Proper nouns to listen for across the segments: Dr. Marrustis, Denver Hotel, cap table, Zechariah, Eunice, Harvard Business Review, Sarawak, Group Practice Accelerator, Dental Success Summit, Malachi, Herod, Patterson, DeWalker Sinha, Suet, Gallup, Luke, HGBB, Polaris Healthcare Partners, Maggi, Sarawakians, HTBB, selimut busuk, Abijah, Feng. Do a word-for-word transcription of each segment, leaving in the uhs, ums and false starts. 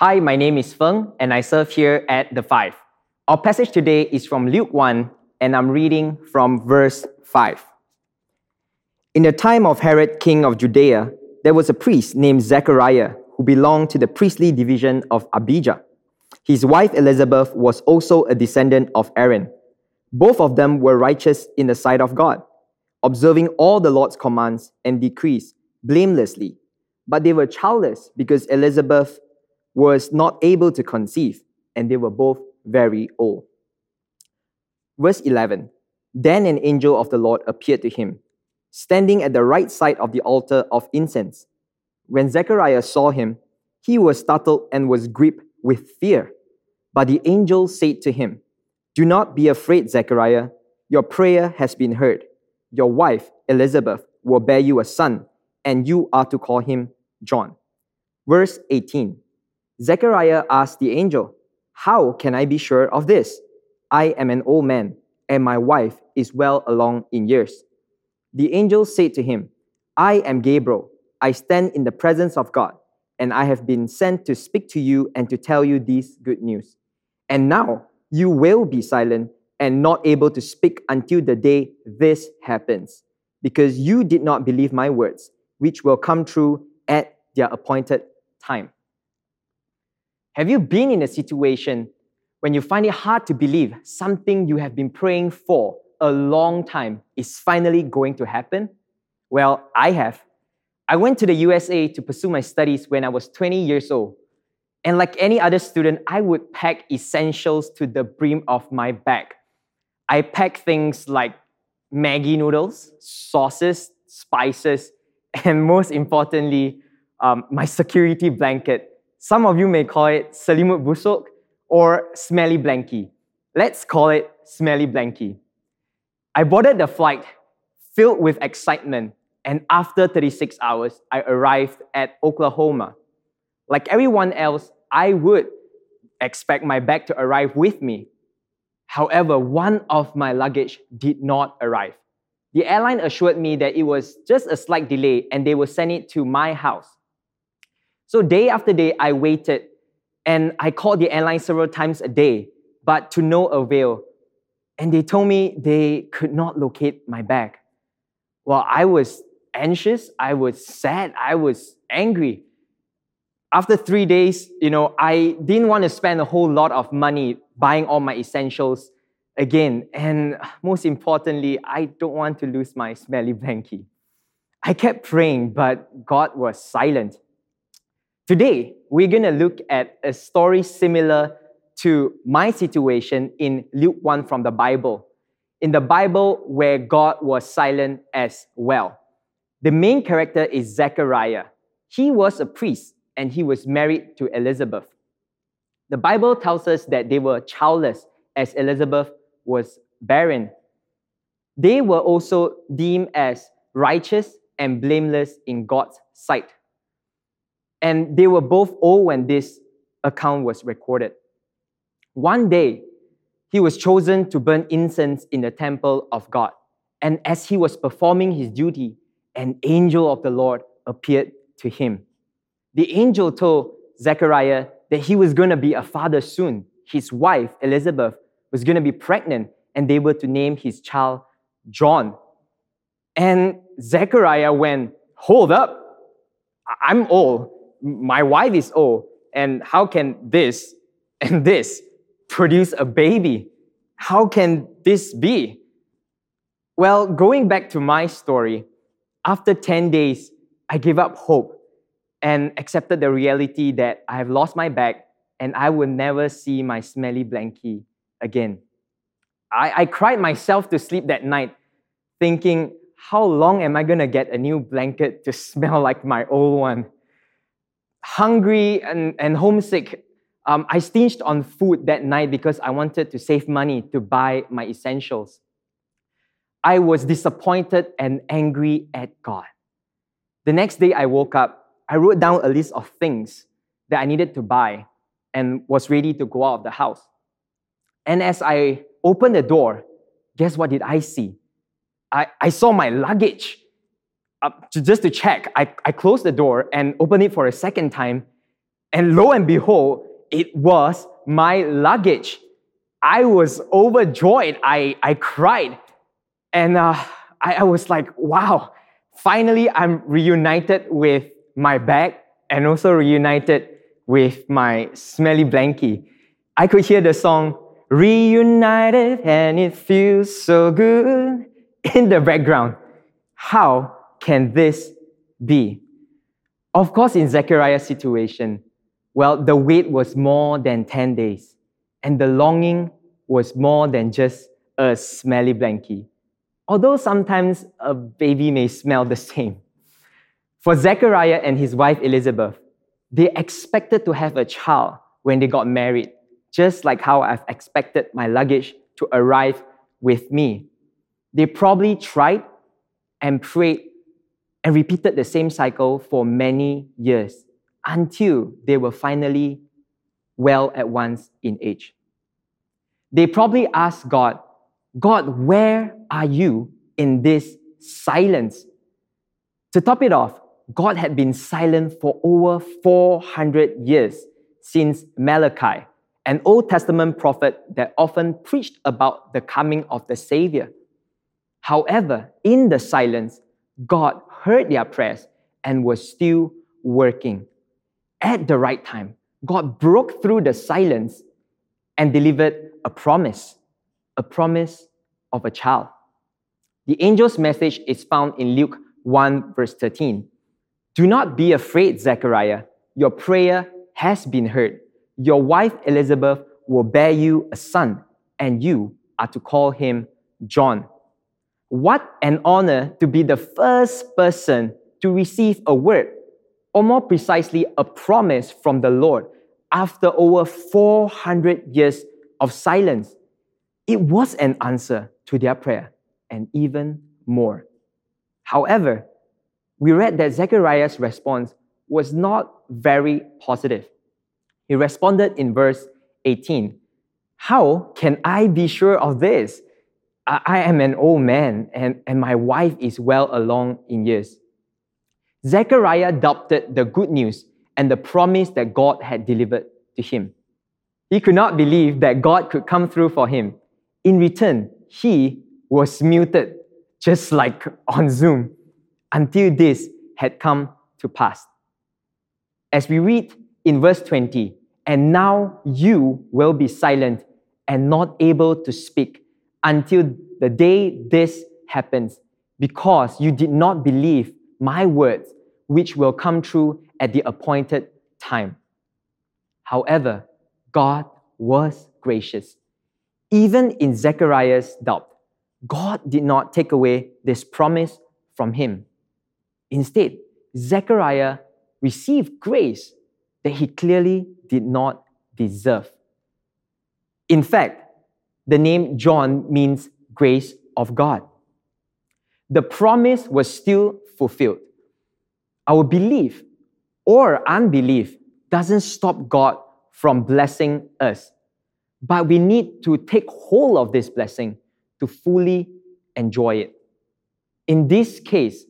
Hi, my name is Feng, and I serve here at The Five. Our passage today is from Luke one, and I'm reading from verse five. In the time of Herod, king of Judea, there was a priest named Zechariah, who belonged to the priestly division of Abijah. His wife Elizabeth was also a descendant of Aaron. Both of them were righteous in the sight of God, observing all the Lord's commands and decrees blamelessly. But they were childless because Elizabeth was not able to conceive, and they were both very old. Verse eleven, then an angel of the Lord appeared to him, standing at the right side of the altar of incense. When Zechariah saw him, he was startled and was gripped with fear. But the angel said to him, do not be afraid, Zechariah. Your prayer has been heard. Your wife, Elizabeth, will bear you a son, and you are to call him John. Verse eighteen, Zechariah asked the angel, how can I be sure of this? I am an old man, and my wife is well along in years. The angel said to him, I am Gabriel. I stand in the presence of God, and I have been sent to speak to you and to tell you this good news. And now you will be silent and not able to speak until the day this happens, because you did not believe my words, which will come true at their appointed time. Have you been in a situation when you find it hard to believe something you have been praying for a long time is finally going to happen? Well, I have. I went to the U S A to pursue my studies when I was twenty years old. And like any other student, I would pack essentials to the brim of my bag. I packed things like Maggi noodles, sauces, spices, and most importantly, um, my security blanket. Some of you may call it selimut busuk or smelly blankie. Let's call it smelly blankie. I boarded the flight filled with excitement, and after thirty-six hours, I arrived at Oklahoma. Like everyone else, I would expect my bag to arrive with me. However, one of my luggage did not arrive. The airline assured me that it was just a slight delay and they would send it to my house. So day after day, I waited, and I called the airline several times a day, but to no avail. And they told me they could not locate my bag. Well, I was anxious, I was sad, I was angry. After three days, you know, I didn't want to spend a whole lot of money buying all my essentials again. And most importantly, I don't want to lose my smelly blankie. I kept praying, but God was silent. Today, we're going to look at a story similar to my situation in Luke one from the Bible. In the Bible, where God was silent as well. The main character is Zechariah. He was a priest, and he was married to Elizabeth. The Bible tells us that they were childless, as Elizabeth was barren. They were also deemed as righteous and blameless in God's sight. And they were both old when this account was recorded. One day, he was chosen to burn incense in the temple of God. And as he was performing his duty, an angel of the Lord appeared to him. The angel told Zechariah that he was going to be a father soon. His wife, Elizabeth, was going to be pregnant, and they were to name his child John. And Zechariah went, hold up, I'm old. My wife is old, and how can this and this produce a baby? How can this be? Well, going back to my story, after ten days, I gave up hope and accepted the reality that I have lost my bag and I will never see my smelly blankie again. I, I cried myself to sleep that night, thinking, how long am I going to get a new blanket to smell like my old one? Hungry and, and homesick, um, I stinged on food that night because I wanted to save money to buy my essentials. I was disappointed and angry at God. The next day I woke up, I wrote down a list of things that I needed to buy and was ready to go out of the house. And as I opened the door, guess what did I see? I, I saw my luggage. Uh, to, just to check, I, I closed the door and opened it for a second time, And lo and behold, it was my luggage. I was overjoyed. I, I cried. And uh, I, I was like, wow, finally I'm reunited with my bag and also reunited with my smelly blankie. I could hear the song, "Reunited and it feels so good," in the background. How can this be? Of course, in Zechariah's situation, well, the wait was more than ten days, and the longing was more than just a smelly blankie, although sometimes a baby may smell the same. For Zechariah and his wife Elizabeth, they expected to have a child when they got married, just like how I've expected my luggage to arrive with me. They probably tried and prayed and repeated the same cycle for many years until they were finally well advanced in age. They probably asked God, "God, where are you in this silence?" To top it off, God had been silent for over four hundred years since Malachi, an Old Testament prophet that often preached about the coming of the Savior. However, in the silence, God heard their prayers and was still working. At the right time, God broke through the silence and delivered a promise, a promise of a child. The angel's message is found in Luke one, verse thirteen. "Do not be afraid, Zechariah. Your prayer has been heard. Your wife Elizabeth will bear you a son, and you are to call him John." What an honor to be the first person to receive a word, or more precisely, a promise from the Lord after over four hundred years of silence. It was an answer to their prayer, and even more. However, we read that Zechariah's response was not very positive. He responded in verse eighteen, "How can I be sure of this? I am an old man, and, and my wife is well along in years." Zechariah doubted the good news and the promise that God had delivered to him. He could not believe that God could come through for him. In return, he was muted, just like on Zoom, until this had come to pass. As we read in verse twenty, "And now you will be silent and not able to speak until the day this happens, because you did not believe my words, which will come true at the appointed time." However, God was gracious. Even in Zechariah's doubt, God did not take away this promise from him. Instead, Zechariah received grace that he clearly did not deserve. In fact, the name John means grace of God. The promise was still fulfilled. Our belief or unbelief doesn't stop God from blessing us, but we need to take hold of this blessing to fully enjoy it. In this case,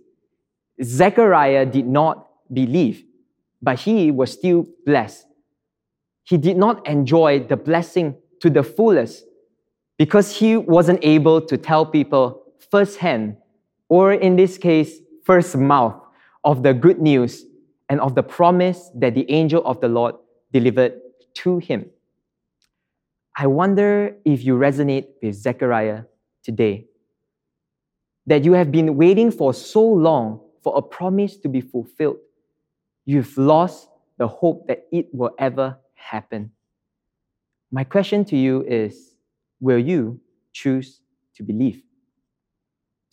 Zechariah did not believe, but he was still blessed. He did not enjoy the blessing to the fullest, because he wasn't able to tell people firsthand, or in this case, first mouth, of the good news and of the promise that the angel of the Lord delivered to him. I wonder if you resonate with Zechariah today, that you have been waiting for so long for a promise to be fulfilled. You've lost the hope that it will ever happen. My question to you is, will you choose to believe?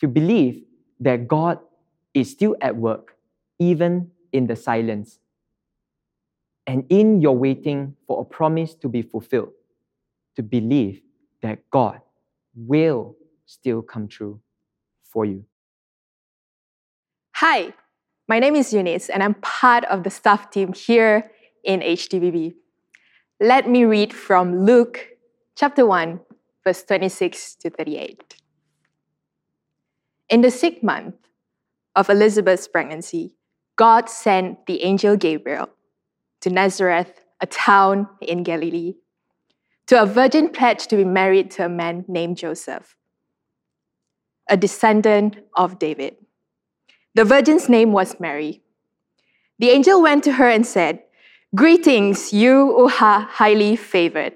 To believe that God is still at work, even in the silence. And in your waiting for a promise to be fulfilled, to believe that God will still come true for you. Hi, my name is Eunice, and I'm part of the staff team here in H T B B. Let me read from Luke chapter one, verse twenty-six to thirty-eight. "In the sixth month of Elizabeth's pregnancy, God sent the angel Gabriel to Nazareth, a town in Galilee, to a virgin pledged to be married to a man named Joseph, a descendant of David. The virgin's name was Mary. The angel went to her and said, "Greetings, you who are highly favored.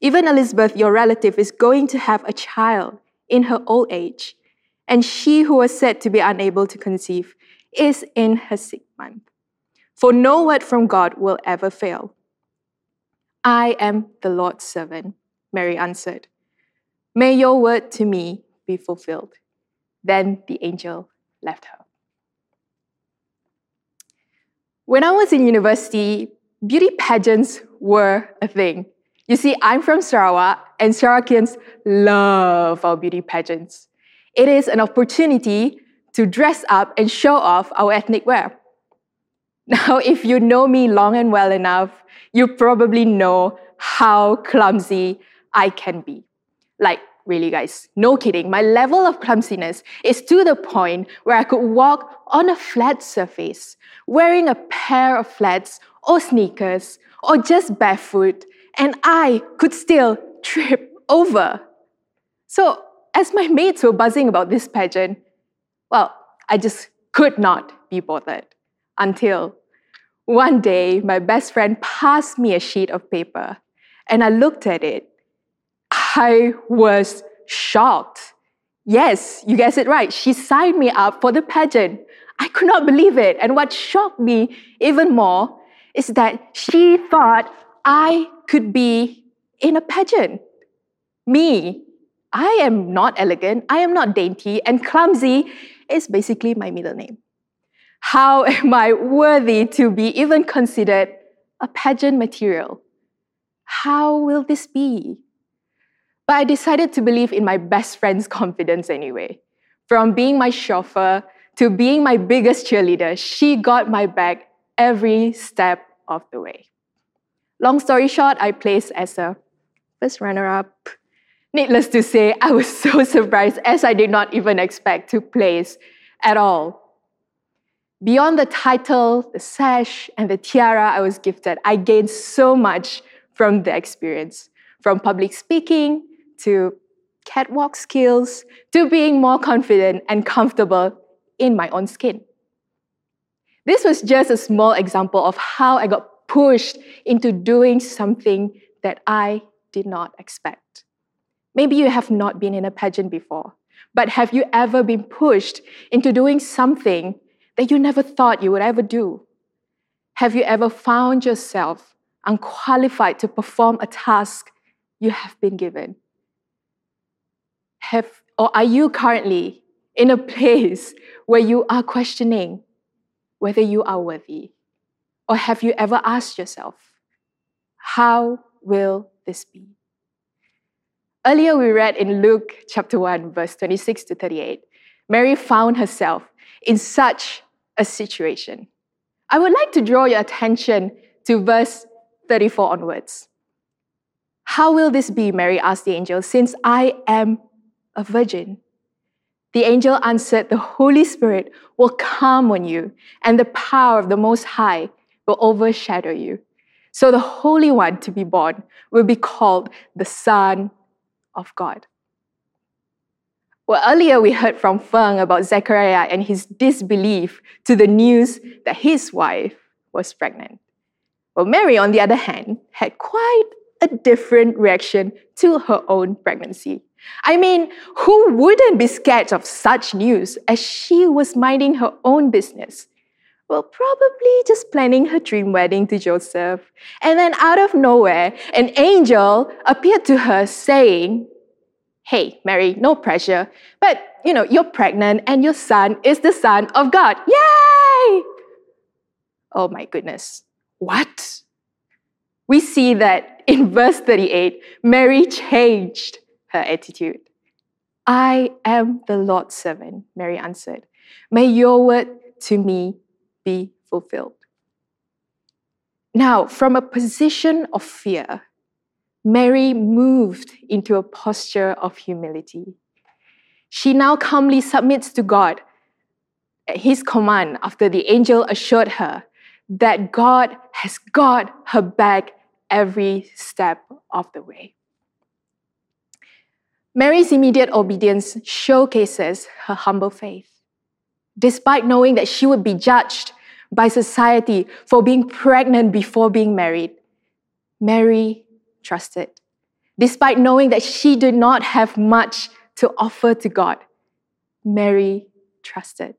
Even Elizabeth, your relative, is going to have a child in her old age, and she who was said to be unable to conceive is in her sixth month. For no word from God will ever fail." "I am the Lord's servant," Mary answered. "May your word to me be fulfilled." Then the angel left her. When I was in university, beauty pageants were a thing. You see, I'm from Sarawak, and Sarawakians love our beauty pageants. It is an opportunity to dress up and show off our ethnic wear. Now, if you know me long and well enough, you probably know how clumsy I can be. Like, really, guys, no kidding. My level of clumsiness is to the point where I could walk on a flat surface, wearing a pair of flats or sneakers or just barefoot, and I could still trip over. So, as my mates were buzzing about this pageant, well, I just could not be bothered. Until one day, my best friend passed me a sheet of paper, and I looked at it. I was shocked. Yes, you guessed it right. She signed me up for the pageant. I could not believe it. And what shocked me even more is that she thought I could be in a pageant. Me, I am not elegant, I am not dainty, and clumsy is basically my middle name. How am I worthy to be even considered a pageant material? How will this be? But I decided to believe in my best friend's confidence anyway. From being my chauffeur to being my biggest cheerleader, she got my back every step of the way. Long story short, I placed as a first runner-up. Needless to say, I was so surprised as I did not even expect to place at all. Beyond the title, the sash, and the tiara I was gifted, I gained so much from the experience. From public speaking, to catwalk skills, to being more confident and comfortable in my own skin. This was just a small example of how I got pushed into doing something that I did not expect. Maybe you have not been in a pageant before, but have you ever been pushed into doing something that you never thought you would ever do? Have you ever found yourself unqualified to perform a task you have been given? Have, or are you currently in a place where you are questioning whether you are worthy? Or have you ever asked yourself, how will this be? Earlier we read in Luke chapter one, verse twenty-six to thirty-eight, Mary found herself in such a situation. I would like to draw your attention to verse thirty-four onwards. "How will this be?" Mary asked the angel, "since I am a virgin." The angel answered, "The Holy Spirit will come on you, and the power of the Most High will overshadow you. So the Holy One to be born will be called the Son of God." Well, earlier we heard from Feng about Zechariah and his disbelief to the news that his wife was pregnant. Well, Mary, on the other hand, had quite a different reaction to her own pregnancy. I mean, who wouldn't be scared of such news as she was minding her own business? Well, probably just planning her dream wedding to Joseph. And then out of nowhere, an angel appeared to her saying, "Hey, Mary, no pressure, but you know, you're pregnant and your son is the Son of God. Yay!" Oh my goodness, what? We see that in verse thirty-eight, Mary changed her attitude. "I am the Lord's servant," Mary answered. "May your word to me be fulfilled." Now, from a position of fear, Mary moved into a posture of humility. She now calmly submits to God at His command after the angel assured her that God has got her back every step of the way. Mary's immediate obedience showcases her humble faith. Despite knowing that she would be judged by society for being pregnant before being married, Mary trusted. Despite knowing that she did not have much to offer to God, Mary trusted.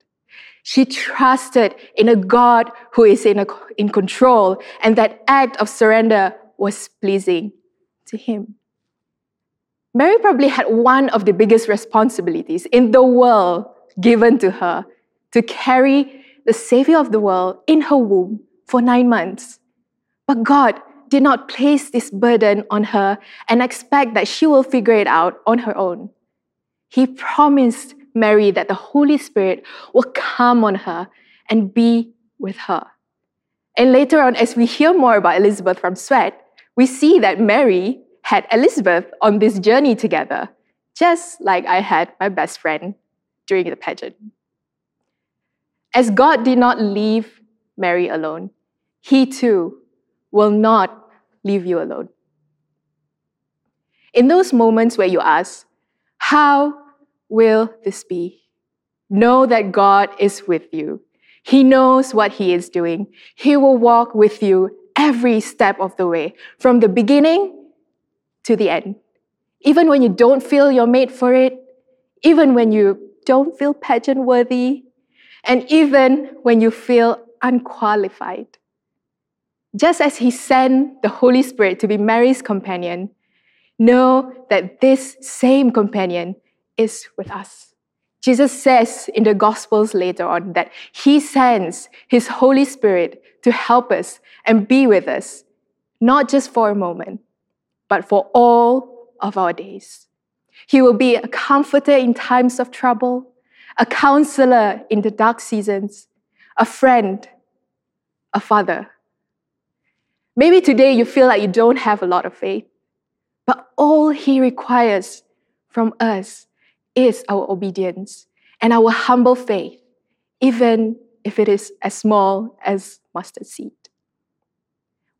She trusted in a God who is in, a, in control, and that act of surrender was pleasing to Him. Mary probably had one of the biggest responsibilities in the world given to her, to carry the Savior of the world in her womb for nine months. But God did not place this burden on her and expect that she will figure it out on her own. He promised Mary that the Holy Spirit will come on her and be with her. And later on, as we hear more about Elizabeth from Suet, we see that Mary had Elizabeth on this journey together, just like I had my best friend during the pageant. As God did not leave Mary alone, He too will not leave you alone. In those moments where you ask, "How will this be?" know that God is with you. He knows what He is doing. He will walk with you every step of the way, from the beginning to the end. Even when you don't feel you're made for it, even when you don't feel pageant worthy, and even when you feel unqualified. Just as He sent the Holy Spirit to be Mary's companion, know that this same companion is with us. Jesus says in the Gospels later on that He sends His Holy Spirit to help us and be with us, not just for a moment, but for all of our days. He will be a comforter in times of trouble, a counselor in the dark seasons, a friend, a father. Maybe today you feel like you don't have a lot of faith, but all He requires from us is our obedience and our humble faith, even if it is as small as mustard seed.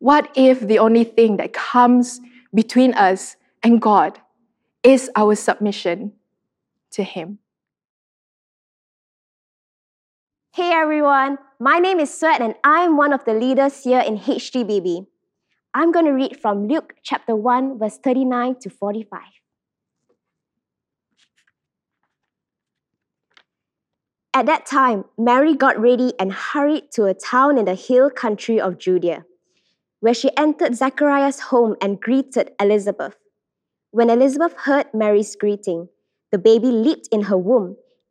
What if the only thing that comes between us and God is our submission to Him? Hey everyone, my name is Suet and I'm one of the leaders here in H G B B. I'm going to read from Luke chapter one, verse thirty-nine to forty-five. At that time, Mary got ready and hurried to a town in the hill country of Judea, where she entered Zechariah's home and greeted Elizabeth. When Elizabeth heard Mary's greeting, the baby leaped in her womb,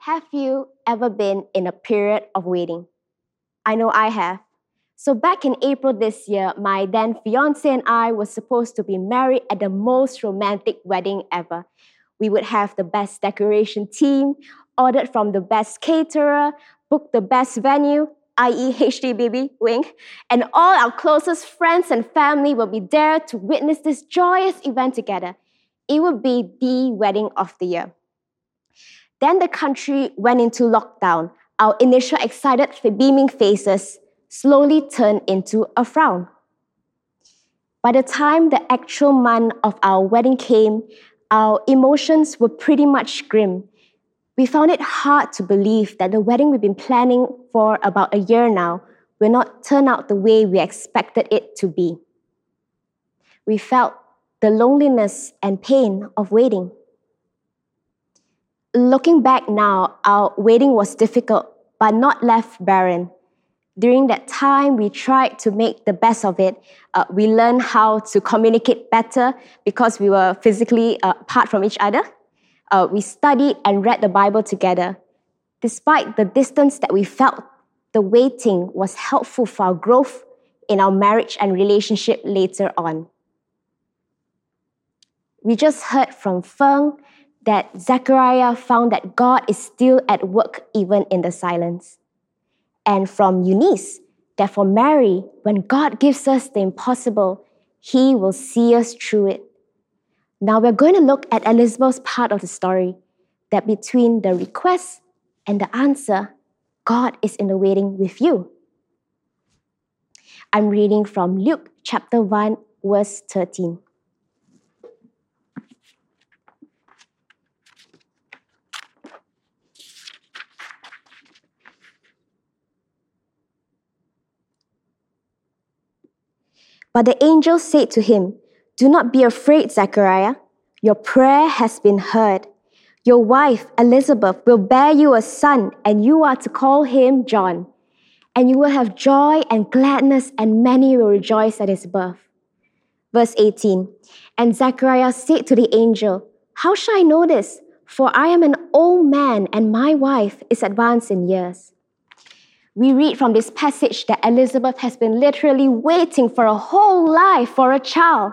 Have you ever been in a period of waiting? I know I have. So back in April this year, my then fiancé and I were supposed to be married at the most romantic wedding ever. We would have the best decoration team, ordered from the best caterer, booked the best venue, that is H G B B, wink, and all our closest friends and family will be there to witness this joyous event together. It would be the wedding of the year. Then the country went into lockdown. Our initial excited, beaming faces slowly turned into a frown. By the time the actual month of our wedding came, our emotions were pretty much grim. We found it hard to believe that the wedding we've been planning for about a year now will not turn out the way we expected it to be. We felt the loneliness and pain of waiting. Looking back now, our waiting was difficult, but not left barren. During that time, we tried to make the best of it. Uh, we learned how to communicate better because we were physically uh, apart from each other. Uh, we studied and read the Bible together. Despite the distance that we felt, the waiting was helpful for our growth in our marriage and relationship later on. We just heard from Feng that Zechariah found that God is still at work even in the silence. And from Eunice, that for Mary, when God gives us the impossible, He will see us through it. Now we're going to look at Elizabeth's part of the story, that between the request and the answer, God is in the waiting with you. I'm reading from Luke chapter one, verse thirteen. But the angel said to him, "Do not be afraid, Zechariah. Your prayer has been heard. Your wife, Elizabeth, will bear you a son, and you are to call him John. And you will have joy and gladness, and many will rejoice at his birth." Verse eighteen, and Zechariah said to the angel, "How shall I know this? For I am an old man, and my wife is advanced in years." We read from this passage that Elizabeth has been literally waiting for a whole life for a child.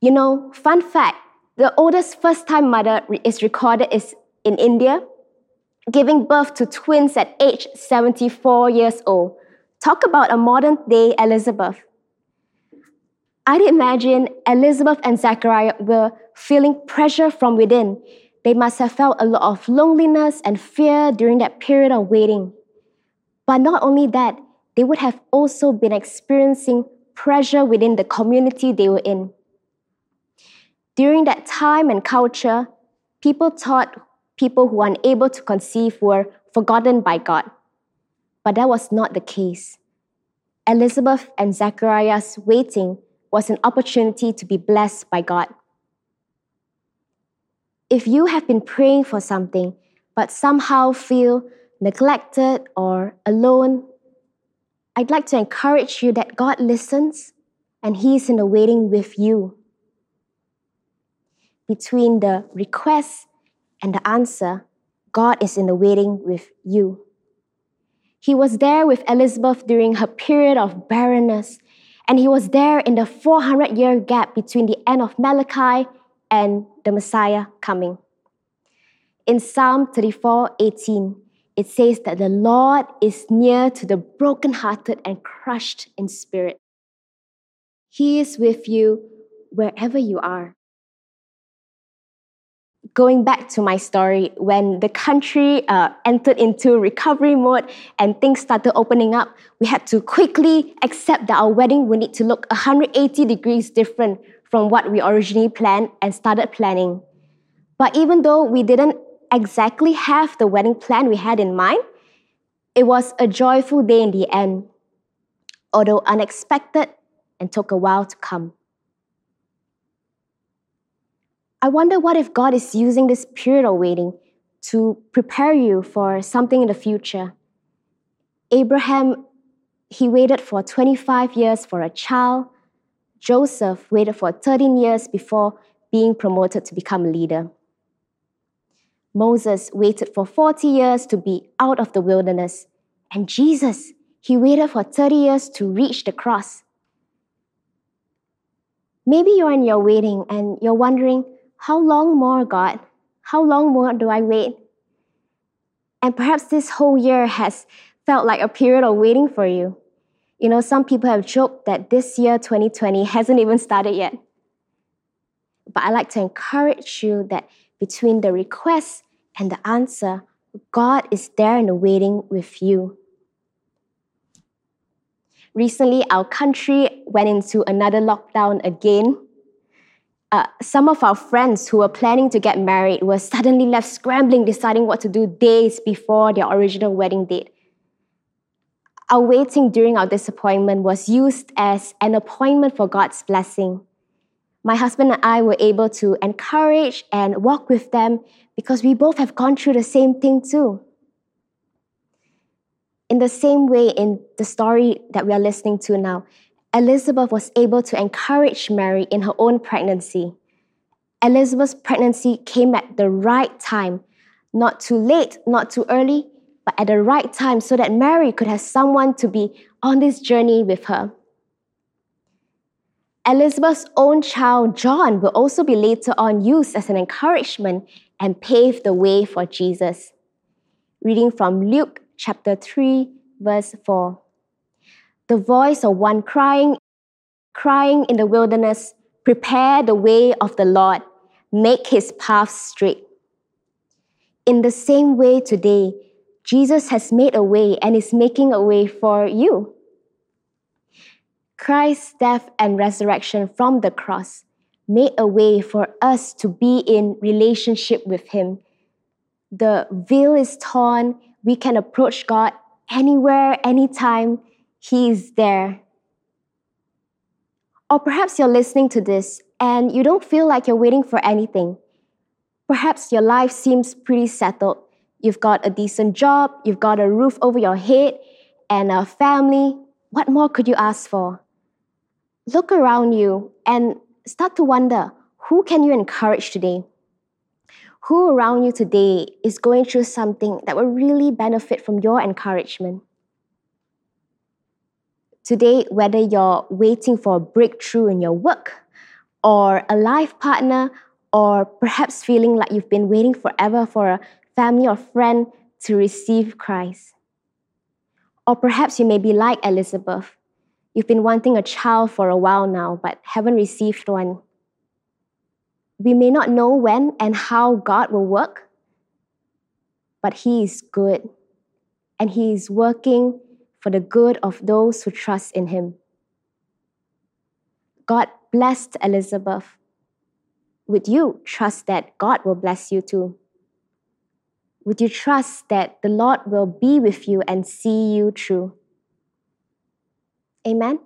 You know, fun fact, the oldest first-time mother is recorded is in India, giving birth to twins at age seventy-four years old. Talk about a modern-day Elizabeth. I'd imagine Elizabeth and Zechariah were feeling pressure from within. They must have felt a lot of loneliness and fear during that period of waiting. But not only that, they would have also been experiencing pressure within the community they were in. During that time and culture, people thought people who were unable to conceive were forgotten by God. But that was not the case. Elizabeth and Zechariah's waiting was an opportunity to be blessed by God. If you have been praying for something, but somehow feel neglected or alone, I'd like to encourage you that God listens and He is in the waiting with you. Between the request and the answer, God is in the waiting with you. He was there with Elizabeth during her period of barrenness, and He was there in the four hundred year gap between the end of Malachi and the Messiah coming. In Psalm thirty-four eighteen, it says that the Lord is near to the brokenhearted and crushed in spirit. He is with you wherever you are. Going back to my story, when the country uh, entered into recovery mode and things started opening up, we had to quickly accept that our wedding would need to look one hundred eighty degrees different from what we originally planned and started planning. But even though we didn't exactly half the wedding plan we had in mind, it was a joyful day in the end, although unexpected and took a while to come. I wonder what if God is using this period of waiting to prepare you for something in the future. Abraham, he waited for twenty-five years for a child. Joseph waited for thirteen years before being promoted to become a leader. Moses waited for forty years to be out of the wilderness. And Jesus, He waited for thirty years to reach the cross. Maybe you're in your waiting and you're wondering, how long more, God? How long more do I wait? And perhaps this whole year has felt like a period of waiting for you. You know, some people have joked that this year, twenty twenty, hasn't even started yet. But I like to encourage you that between the request and the answer, God is there in the waiting with you. Recently, our country went into another lockdown again. Uh, some of our friends who were planning to get married were suddenly left scrambling, deciding what to do days before their original wedding date. Our waiting during our disappointment was used as an appointment for God's blessing. My husband and I were able to encourage and walk with them because we both have gone through the same thing too. In the same way, in the story that we are listening to now, Elizabeth was able to encourage Mary in her own pregnancy. Elizabeth's pregnancy came at the right time, not too late, not too early, but at the right time so that Mary could have someone to be on this journey with her. Elizabeth's own child, John, will also be later on used as an encouragement and pave the way for Jesus. Reading from Luke chapter three, verse four. The voice of one crying, crying in the wilderness, prepare the way of the Lord, make his path straight. In the same way today, Jesus has made a way and is making a way for you. Christ's death and resurrection from the cross made a way for us to be in relationship with him. The veil is torn. We can approach God anywhere, anytime. He is there. Or perhaps you're listening to this and you don't feel like you're waiting for anything. Perhaps your life seems pretty settled. You've got a decent job, you've got a roof over your head, and a family. What more could you ask for? Look around you and start to wonder, who can you encourage today? Who around you today is going through something that will really benefit from your encouragement? Today, whether you're waiting for a breakthrough in your work, or a life partner, or perhaps feeling like you've been waiting forever for a family or friend to receive Christ. Or perhaps you may be like Elizabeth. You've been wanting a child for a while now, but haven't received one. We may not know when and how God will work, but he is good, and he is working for the good of those who trust in him. God blessed Elizabeth. Would you trust that God will bless you too? Would you trust that the Lord will be with you and see you through? Amen?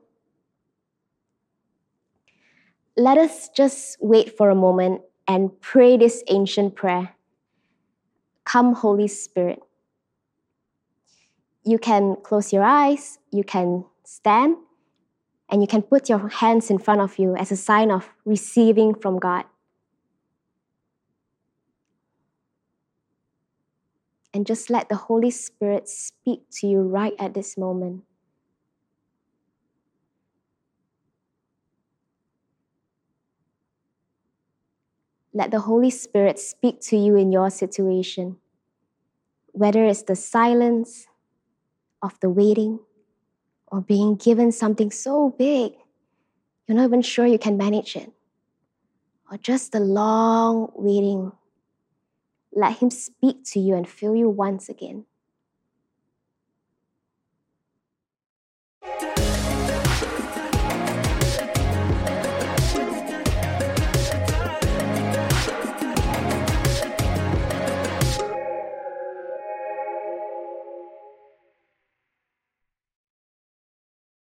Let us just wait for a moment and pray this ancient prayer. Come, Holy Spirit. You can close your eyes, you can stand, and you can put your hands in front of you as a sign of receiving from God. And just let the Holy Spirit speak to you right at this moment. Let the Holy Spirit speak to you in your situation, whether it's the silence of the waiting or being given something so big, you're not even sure you can manage it, or just the long waiting. Let him speak to you and fill you once again.